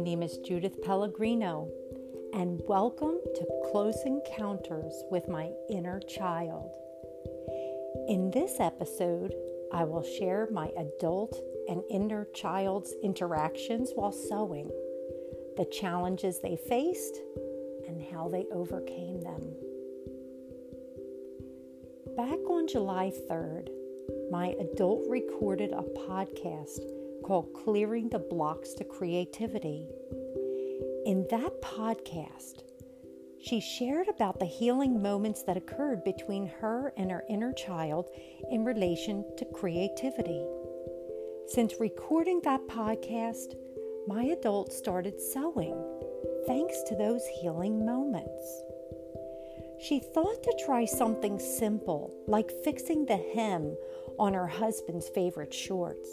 My name is Judith Pellegrino, and welcome to Close Encounters with My Inner Child. In this episode, I will share my adult and inner child's interactions while sewing, the challenges they faced, and how they overcame them. Back on July 3rd, my adult recorded a podcast called Clearing the Blocks to Creativity. In that podcast, she shared about the healing moments that occurred between her and her inner child in relation to creativity. Since recording that podcast, my adult started sewing, thanks to those healing moments. She thought to try something simple, like fixing the hem on her husband's favorite shorts.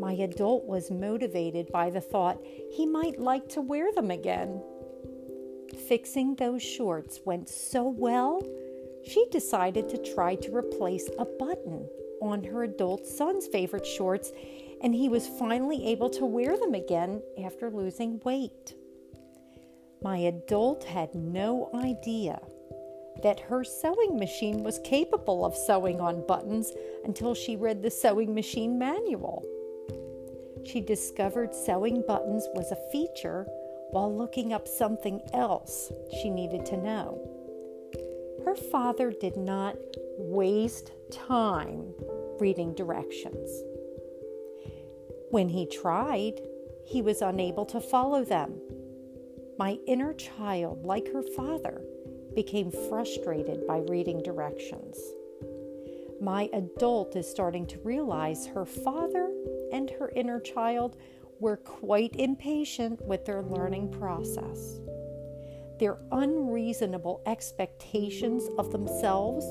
My adult was motivated by the thought he might like to wear them again. Fixing those shorts went so well, she decided to try to replace a button on her adult son's favorite shorts, and he was finally able to wear them again after losing weight. My adult had no idea that her sewing machine was capable of sewing on buttons until she read the sewing machine manual. She discovered sewing buttons was a feature while looking up something else she needed to know. Her father did not waste time reading directions. When he tried, he was unable to follow them. My inner child, like her father, became frustrated by reading directions. My adult is starting to realize her father and her inner child were quite impatient with their learning process. Their unreasonable expectations of themselves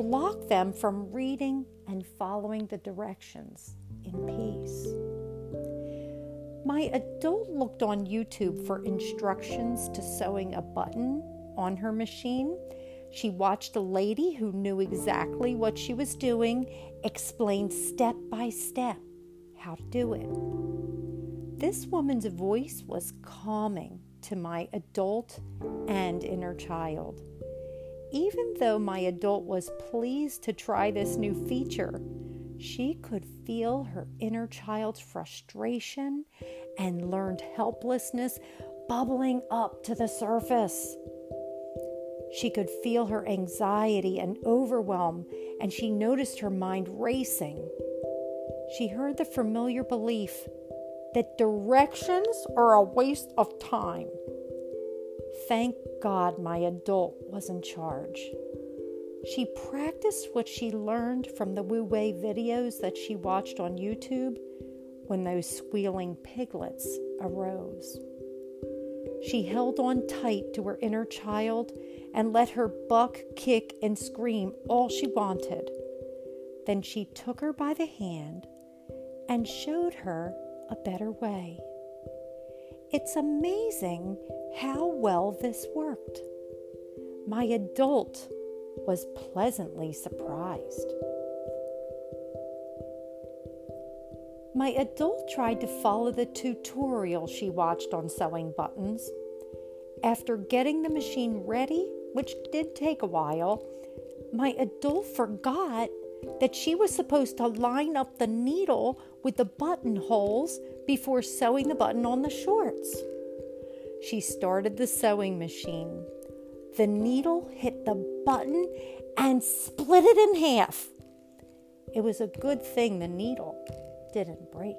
block them from reading and following the directions in peace. My adult looked on YouTube for instructions to sewing a button on her machine. She watched a lady who knew exactly what she was doing explain step by step how to do it. This woman's voice was calming to my adult and inner child. Even though my adult was pleased to try this new feature, she could feel her inner child's frustration and learned helplessness bubbling up to the surface. She could feel her anxiety and overwhelm, and she noticed her mind racing. She heard the familiar belief that directions are a waste of time. Thank God my adult was in charge. She practiced what she learned from the Wu Wei videos that she watched on YouTube when those squealing piglets arose. She held on tight to her inner child and let her buck, kick, and scream all she wanted. Then she took her by the hand and showed her a better way. It's amazing how well this worked. My adult was pleasantly surprised. My adult tried to follow the tutorial she watched on sewing buttons. After getting the machine ready, which did take a while, my adult forgot that she was supposed to line up the needle with the buttonholes before sewing the button on the shorts. She started the sewing machine. The needle hit the button and split it in half. It was a good thing the needle didn't break.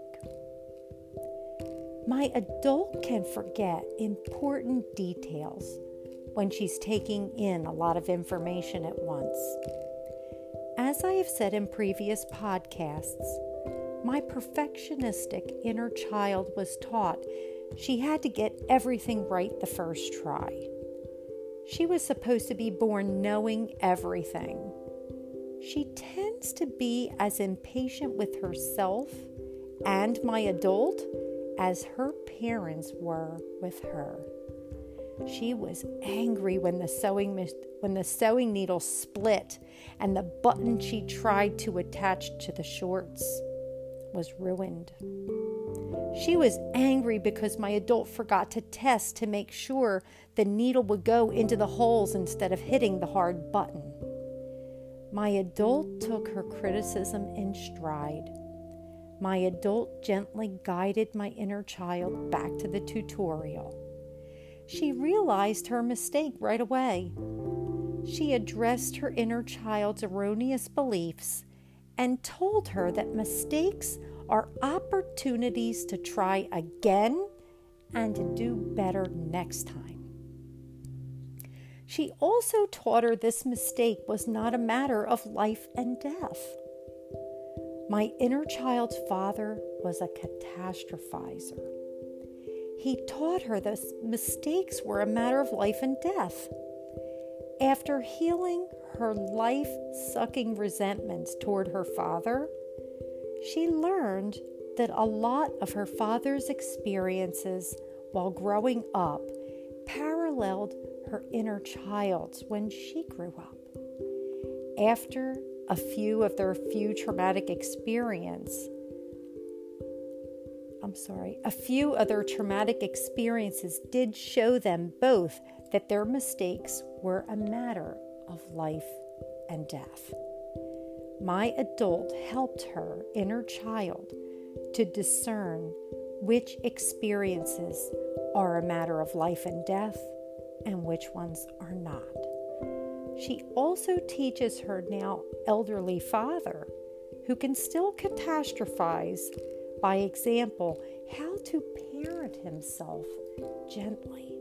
My adult can forget important details when she's taking in a lot of information at once. As I have said in previous podcasts, my perfectionistic inner child was taught she had to get everything right the first try. She was supposed to be born knowing everything. She tends to be as impatient with herself and my adult as her parents were with her. She was angry when the sewing needle split and the button she tried to attach to the shorts was ruined. She was angry because my adult forgot to test to make sure the needle would go into the holes instead of hitting the hard button. My adult took her criticism in stride. My adult gently guided my inner child back to the tutorial. She realized her mistake right away. She addressed her inner child's erroneous beliefs and told her that mistakes are opportunities to try again and to do better next time. She also taught her this mistake was not a matter of life and death. My inner child's father was a catastrophizer. He taught her that mistakes were a matter of life and death. After healing her life-sucking resentments toward her father, she learned that a lot of her father's experiences while growing up paralleled her inner child's when she grew up. After a few of their traumatic experiences did show them both that their mistakes were a matter of life and death. My adult helped her inner child to discern which experiences are a matter of life and death and which ones are not. She also teaches her now elderly father, who can still catastrophize, by example, how to parent himself gently.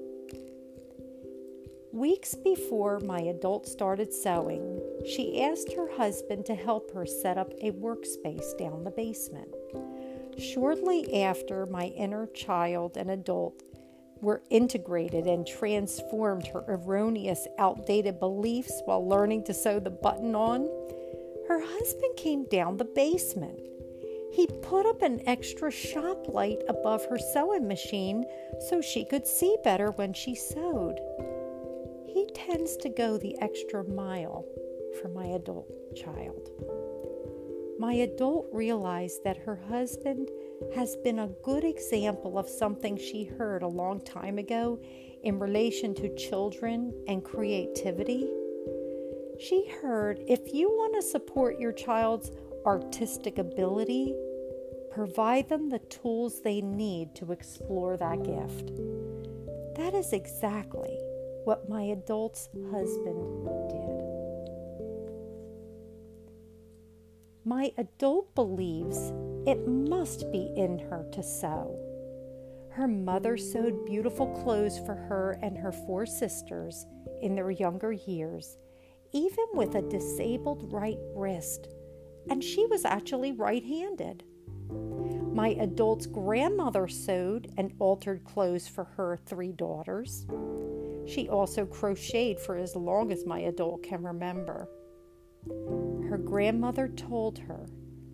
Weeks before my adult started sewing, she asked her husband to help her set up a workspace down the basement. Shortly after, my inner child and adult were integrated and transformed her erroneous, outdated beliefs while learning to sew the button on. Her husband came down the basement. He put up an extra shop light above her sewing machine so she could see better when she sewed. He tends to go the extra mile for my adult child. My adult realized that her husband has been a good example of something she heard a long time ago in relation to children and creativity. She heard, if you want to support your child's artistic ability, provide them the tools they need to explore that gift. That is exactly what my adult's husband did. My adult believes it must be in her to sew. Her mother sewed beautiful clothes for her and her 4 sisters in their younger years, even with a disabled right wrist, and she was actually right-handed. My adult's grandmother sewed and altered clothes for her 3 daughters. She also crocheted for as long as my adult can remember. Her grandmother told her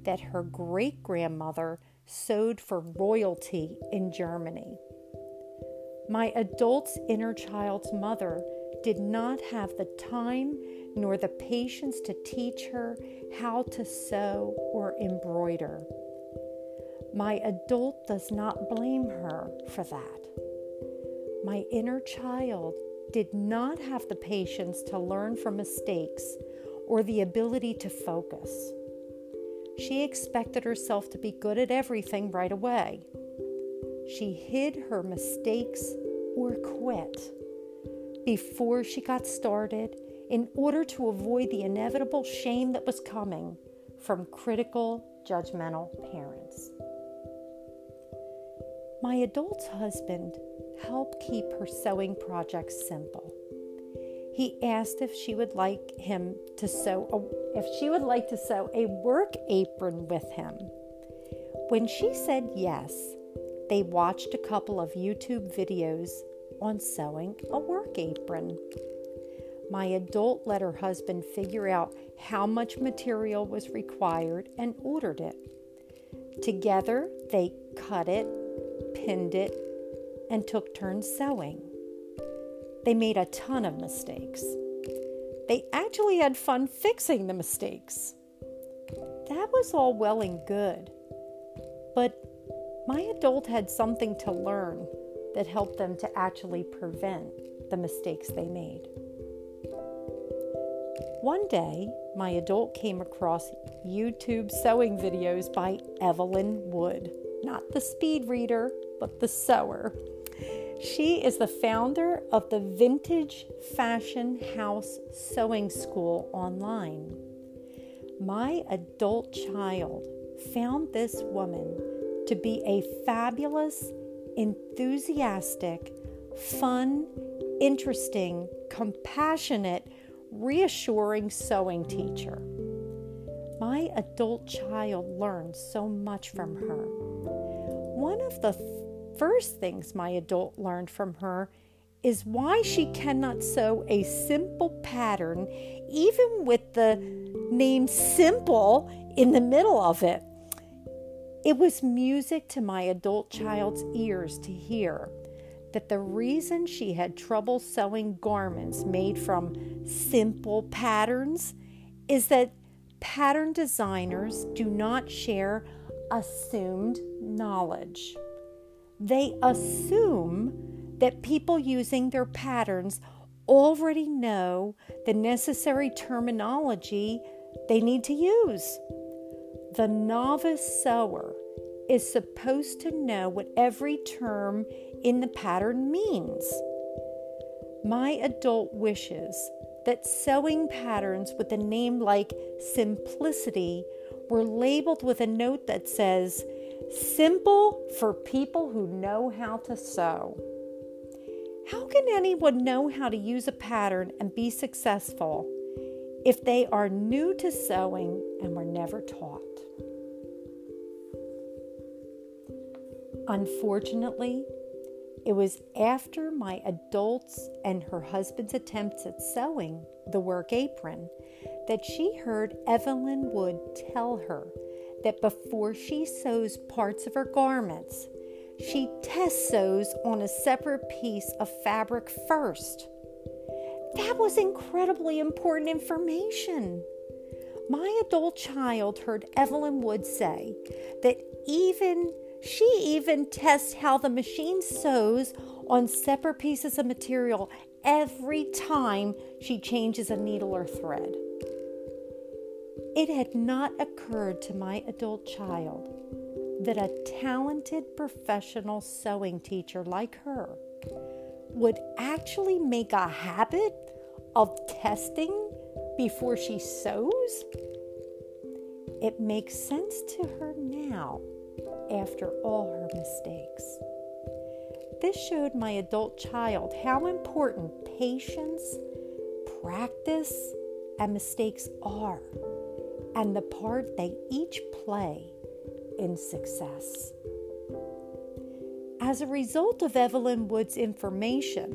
that her great-grandmother sewed for royalty in Germany. My adult's inner child's mother did not have the time nor the patience to teach her how to sew or embroider. My adult does not blame her for that. My inner child did not have the patience to learn from mistakes or the ability to focus. She expected herself to be good at everything right away. She hid her mistakes or quit before she got started in order to avoid the inevitable shame that was coming from critical, judgmental parents. My adult's husband helped keep her sewing projects simple. He asked if she would like to sew a work apron with him. When she said yes, they watched a couple of YouTube videos on sewing a work apron. My adult let her husband figure out how much material was required and ordered it. Together, they cut it, pinned it, and took turns sewing. They made a ton of mistakes. They actually had fun fixing the mistakes. That was all well and good, But my adult had something to learn that helped them to actually prevent the mistakes they made. One day, my adult came across YouTube sewing videos by Evelyn Wood. Not the speed reader, but the sewer. She is the founder of the Vintage Fashion House Sewing School online. My adult child found this woman to be a fabulous, enthusiastic, fun, interesting, compassionate, reassuring sewing teacher. My adult child learned so much from her. One of the first things my adult learned from her is why she cannot sew a simple pattern, even with the name simple in the middle of it. It was music to my adult child's ears to hear that the reason she had trouble sewing garments made from simple patterns is that pattern designers do not share assumed knowledge. They assume that people using their patterns already know the necessary terminology they need to use. The novice sewer is supposed to know what every term in the pattern means. My adult wishes that sewing patterns with a name like Simplicity were labeled with a note that says, "Simple for people who know how to sew." How can anyone know how to use a pattern and be successful if they are new to sewing and were never taught? Unfortunately, it was after my adult's and her husband's attempts at sewing the work apron that she heard Evelyn Wood tell her that before she sews parts of her garments, she test sews on a separate piece of fabric first. That was incredibly important information. My adult child heard Evelyn Wood say that she even tests how the machine sews on separate pieces of material every time she changes a needle or thread. It had not occurred to my adult child that a talented professional sewing teacher like her would actually make a habit of testing before she sews. It makes sense to her now, after all her mistakes. This showed my adult child how important patience, practice, and mistakes are, and the part they each play in success. As a result of Evelyn Wood's information,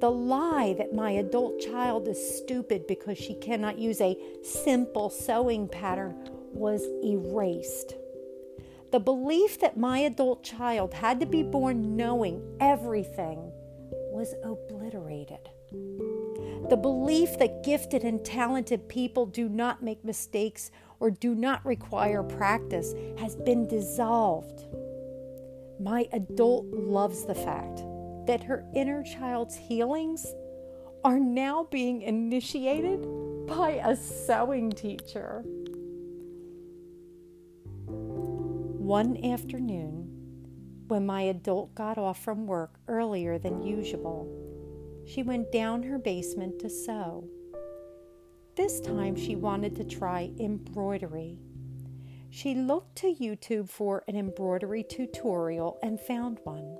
the lie that my adult child is stupid because she cannot use a simple sewing pattern was erased. The belief that my adult child had to be born knowing everything was obliterated. The belief that gifted and talented people do not make mistakes or do not require practice has been dissolved. My adult loves the fact that her inner child's healings are now being initiated by a sewing teacher. One afternoon, when my adult got off from work earlier than usual, she went down her basement to sew. This time she wanted to try embroidery. She looked to YouTube for an embroidery tutorial and found one.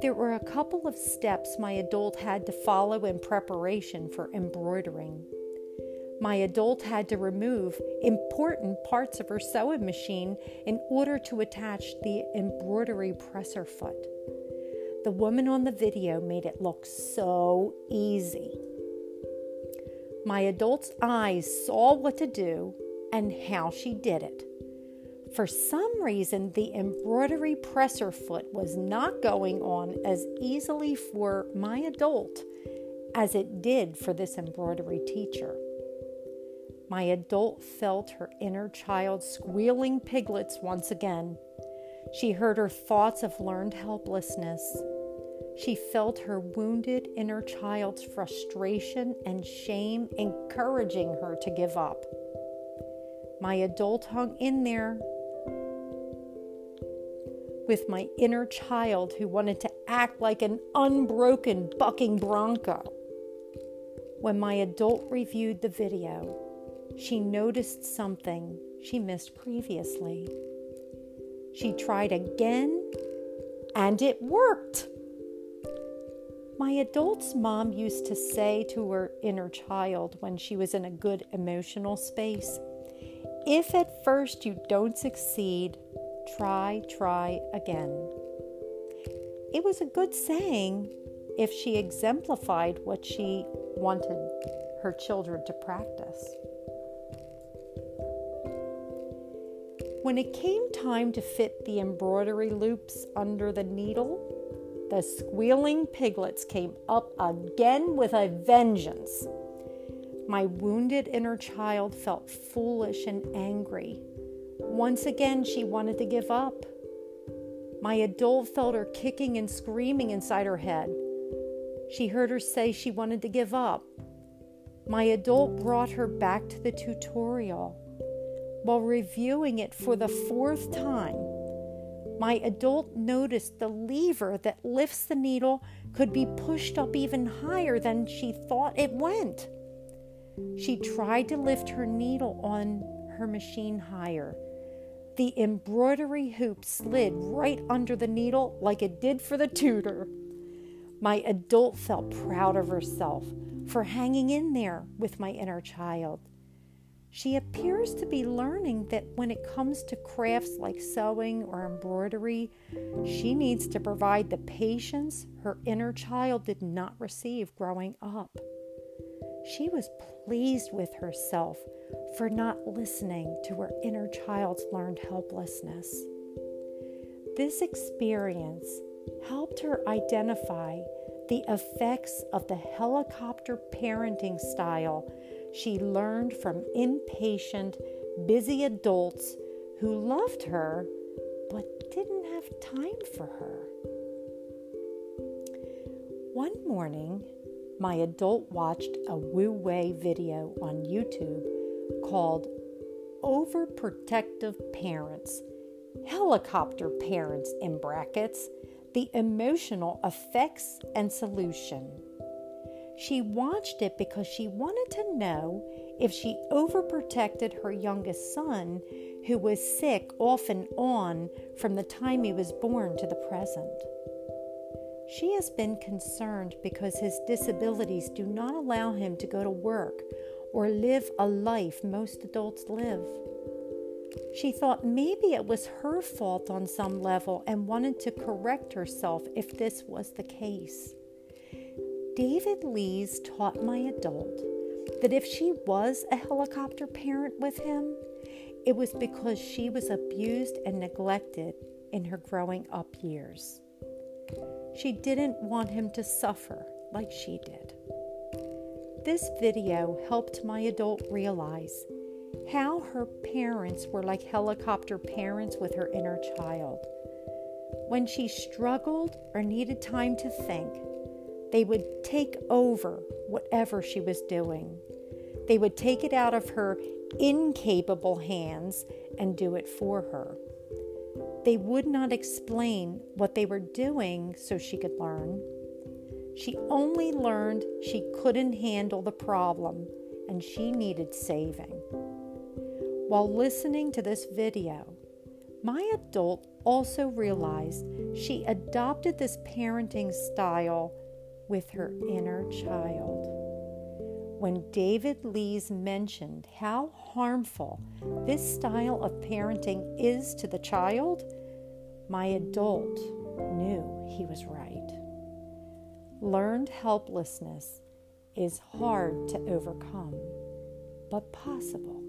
There were a couple of steps my adult had to follow in preparation for embroidering. My adult had to remove important parts of her sewing machine in order to attach the embroidery presser foot. The woman on the video made it look so easy. My adult's eyes saw what to do and how she did it. For some reason, the embroidery presser foot was not going on as easily for my adult as it did for this embroidery teacher. my adult felt her inner child squealing piglets once again. She heard her thoughts of learned helplessness. She felt her wounded inner child's frustration and shame encouraging her to give up. My adult hung in there with my inner child who wanted to act like an unbroken bucking bronco. When my adult reviewed the video, she noticed something she missed previously. She tried again, and it worked. My adult's mom used to say to her inner child when she was in a good emotional space, "If at first you don't succeed, try again." It was a good saying if she exemplified what she wanted her children to practice. When it came time to fit the embroidery loops under the needle, the squealing piglets came up again with a vengeance. My wounded inner child felt foolish and angry. Once again, she wanted to give up. My adult felt her kicking and screaming inside her head. She heard her say she wanted to give up. My adult brought her back to the tutorial. While reviewing it for the fourth time, my adult noticed the lever that lifts the needle could be pushed up even higher than she thought it went. She tried to lift her needle on her machine higher. The embroidery hoop slid right under the needle like it did for the tutor. My adult felt proud of herself for hanging in there with my inner child. She appears to be learning that when it comes to crafts like sewing or embroidery, she needs to provide the patience her inner child did not receive growing up. She was pleased with herself for not listening to her inner child's learned helplessness. This experience helped her identify the effects of the helicopter parenting style she learned from impatient, busy adults who loved her but didn't have time for her. One morning, my adult watched a Wu Wei video on YouTube called Overprotective Parents, Helicopter Parents in brackets, The Emotional Effects and Solution. She watched it because she wanted to know if she overprotected her youngest son, who was sick off and on from the time he was born to the present. She has been concerned because his disabilities do not allow him to go to work or live a life most adults live. She thought maybe it was her fault on some level and wanted to correct herself if this was the case. David Lees taught my adult that if she was a helicopter parent with him, it was because she was abused and neglected in her growing up years. She didn't want him to suffer like she did. This video helped my adult realize how her parents were like helicopter parents with her inner child. When she struggled or needed time to think, they would take over whatever she was doing. They would take it out of her incapable hands and do it for her. They would not explain what they were doing so she could learn. She only learned she couldn't handle the problem and she needed saving. While listening to this video, my adult also realized she adopted this parenting style with her inner child. When David Lees mentioned how harmful this style of parenting is to the child, my adult knew he was right. Learned helplessness is hard to overcome, but possible.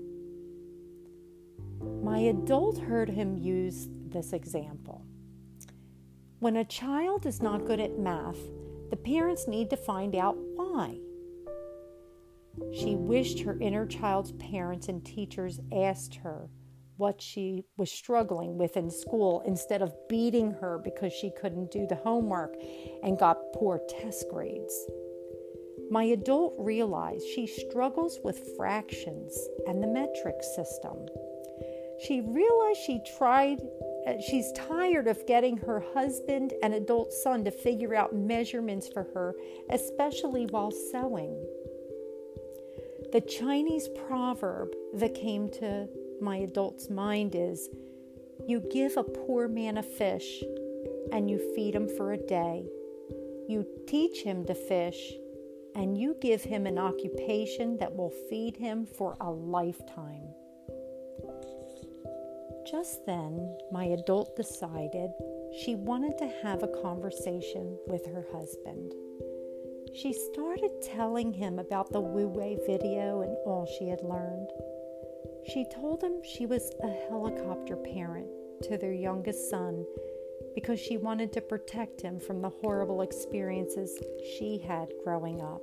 My adult heard him use this example. When a child is not good at math, the parents need to find out why. She wished her inner child's parents and teachers asked her what she was struggling with in school instead of beating her because she couldn't do the homework and got poor test grades. My adult realized she struggles with fractions and the metric system. She realized she's tired of getting her husband and adult son to figure out measurements for her, especially while sewing. The Chinese proverb that came to my adult's mind is, you give a poor man a fish and you feed him for a day. You teach him to fish and you give him an occupation that will feed him for a lifetime. Just then, my adult decided she wanted to have a conversation with her husband. She started telling him about the Wu Wei video and all she had learned. She told him she was a helicopter parent to their youngest son because she wanted to protect him from the horrible experiences she had growing up.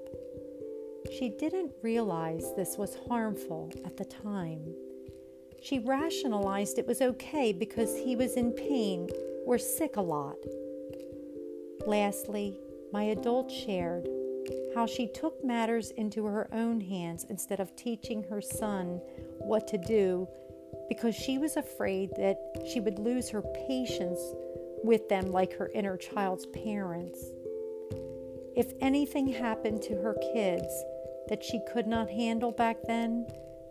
She didn't realize this was harmful at the time. She rationalized it was okay because he was in pain or sick a lot. Lastly, my adult shared how she took matters into her own hands instead of teaching her son what to do because she was afraid that she would lose her patience with them like her inner child's parents. If anything happened to her kids that she could not handle back then,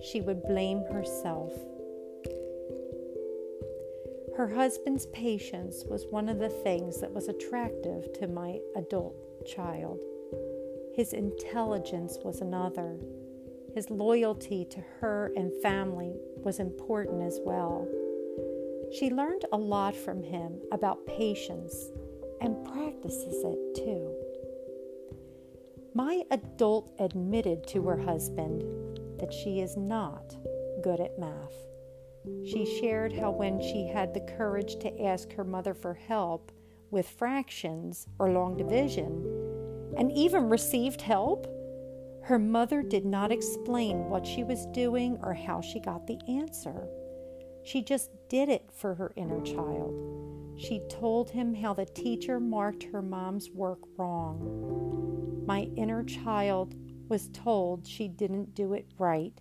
she would blame herself. Her husband's patience was one of the things that was attractive to my adult child. His intelligence was another. His loyalty to her and family was important as well. She learned a lot from him about patience and practices it too. My adult admitted to her husband that she is not good at math. She shared how when she had the courage to ask her mother for help with fractions or long division, and even received help, her mother did not explain what she was doing or how she got the answer. She just did it for her inner child. She told him how the teacher marked her mom's work wrong. My inner child was told she didn't do it right.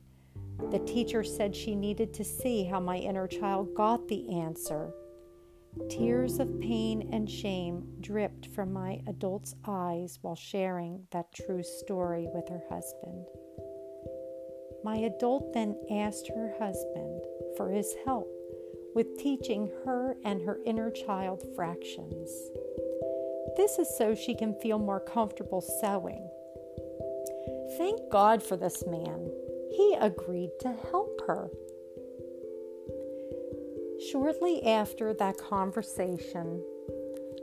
The teacher said she needed to see how my inner child got the answer. Tears of pain and shame dripped from my adult's eyes while sharing that true story with her husband. My adult then asked her husband for his help with teaching her and her inner child fractions. This is so she can feel more comfortable sewing. Thank God for this man. He agreed to help her. Shortly after that conversation,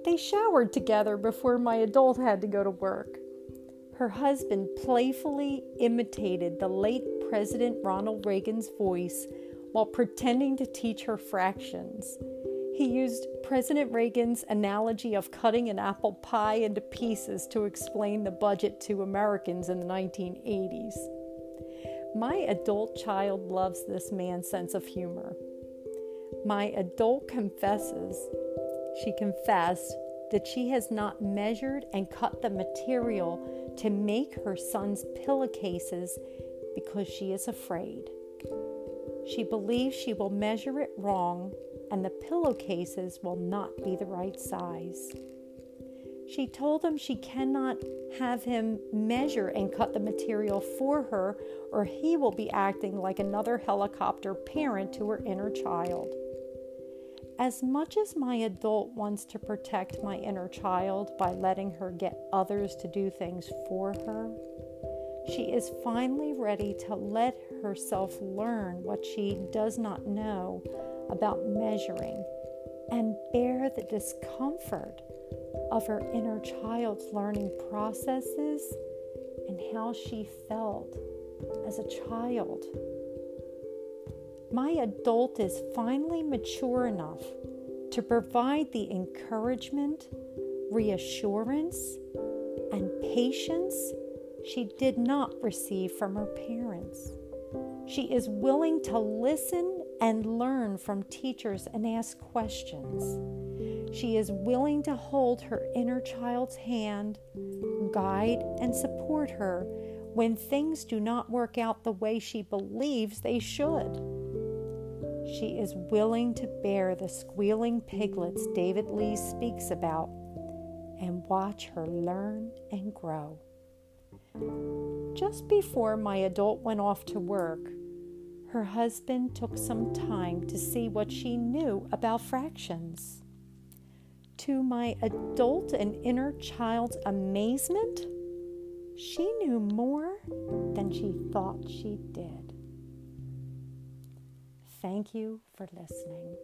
they showered together before my adult had to go to work. Her husband playfully imitated the late President Ronald Reagan's voice while pretending to teach her fractions. He used President Reagan's analogy of cutting an apple pie into pieces to explain the budget to Americans in the 1980s. My adult child loves this man's sense of humor. My adult confessed that she has not measured and cut the material to make her son's pillowcases because she is afraid. She believes she will measure it wrong and the pillowcases will not be the right size. She told him she cannot have him measure and cut the material for her or he will be acting like another helicopter parent to her inner child. As much as my adult wants to protect my inner child by letting her get others to do things for her, she is finally ready to let herself learn what she does not know about measuring and bear the discomfort of her inner child's learning processes and how she felt as a child. My adult is finally mature enough to provide the encouragement, reassurance, and patience she did not receive from her parents. She is willing to listen and learn from teachers and ask questions. She is willing to hold her inner child's hand, guide, and support her when things do not work out the way she believes they should. She is willing to bear the squealing piglets David Lees speaks about and watch her learn and grow. Just before my adult went off to work, her husband took some time to see what she knew about fractions. To my adult and inner child's amazement, she knew more than she thought she did. Thank you for listening.